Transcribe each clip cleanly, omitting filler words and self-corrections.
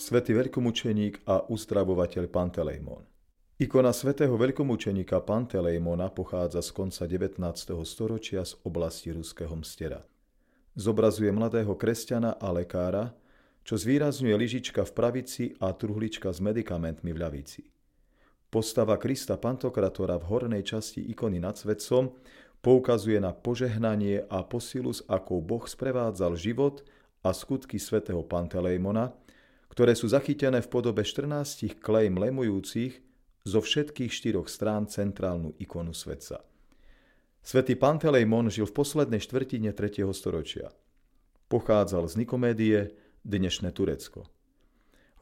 svätý veľkomučeník a uzdravovateľ Panteleimon. Ikona svätého veľkomučeníka Panteleimona pochádza z konca 19. storočia z oblasti ruského Mstera. Zobrazuje mladého kresťana a lekára, čo zvýrazňuje lyžička v pravici a truhlička s medikamentmi v ľavici. Postava Krista Pantokratora v hornej časti ikony nad svetcom poukazuje na požehnanie a posilu, s akou Boh sprevádzal život a skutky svätého Panteleimona, ktoré sú zachytené v podobe 14 klejm lemujúcich zo všetkých 4 strán centrálnu ikonu svetca. Svätý Panteleimon žil v poslednej štvrtine 3. storočia. Pochádzal z Nikomédie, dnešné Turecko.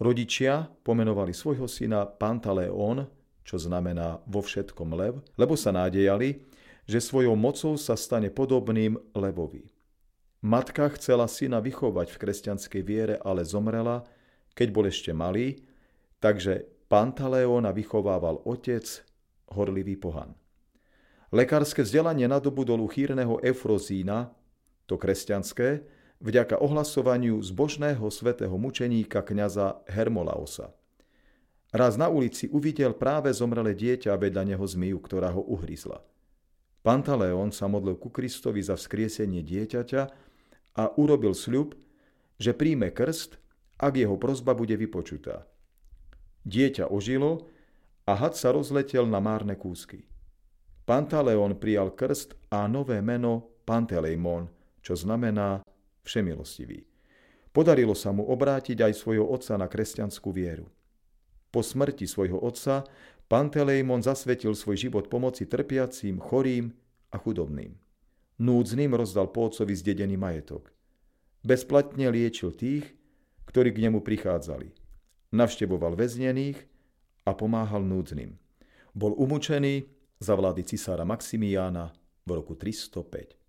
Rodičia pomenovali svojho syna Pantaleon, čo znamená vo všetkom lev, lebo sa nádejali, že svojou mocou sa stane podobným levovi. Matka chcela syna vychovať v kresťanskej viere, ale zomrela, keď bol ešte malý, takže Pantaleona vychovával otec, horlivý pohan. Lekárske vzdelanie nadobudol u chýrneho Efrozína, to kresťanské, vďaka ohlasovaniu zbožného svätého mučeníka kňaza Hermolausa. Raz na ulici uvidel práve zomrelé dieťa, vedľa neho zmiju, ktorá ho uhryzla. Pantaleon sa modlil ku Kristovi za vzkriesenie dieťaťa a urobil sľub, že príjme krst, ak jeho prosba bude vypočutá. Dieťa ožilo a had sa rozletel na márne kúsky. Pantaleon prijal krst a nové meno Panteleimon, čo znamená všemilostivý. Podarilo sa mu obrátiť aj svojho otca na kresťanskú vieru. Po smrti svojho otca Panteleimon zasvetil svoj život pomoci trpiacím, chorým a chudobným. Núdznym rozdal po otcovi zdedený majetok. Bezplatne liečil tých, ktorí k nemu prichádzali. Navštevoval väznených a pomáhal núdznym. Bol umučený za vlády cisára Maximiána v roku 305.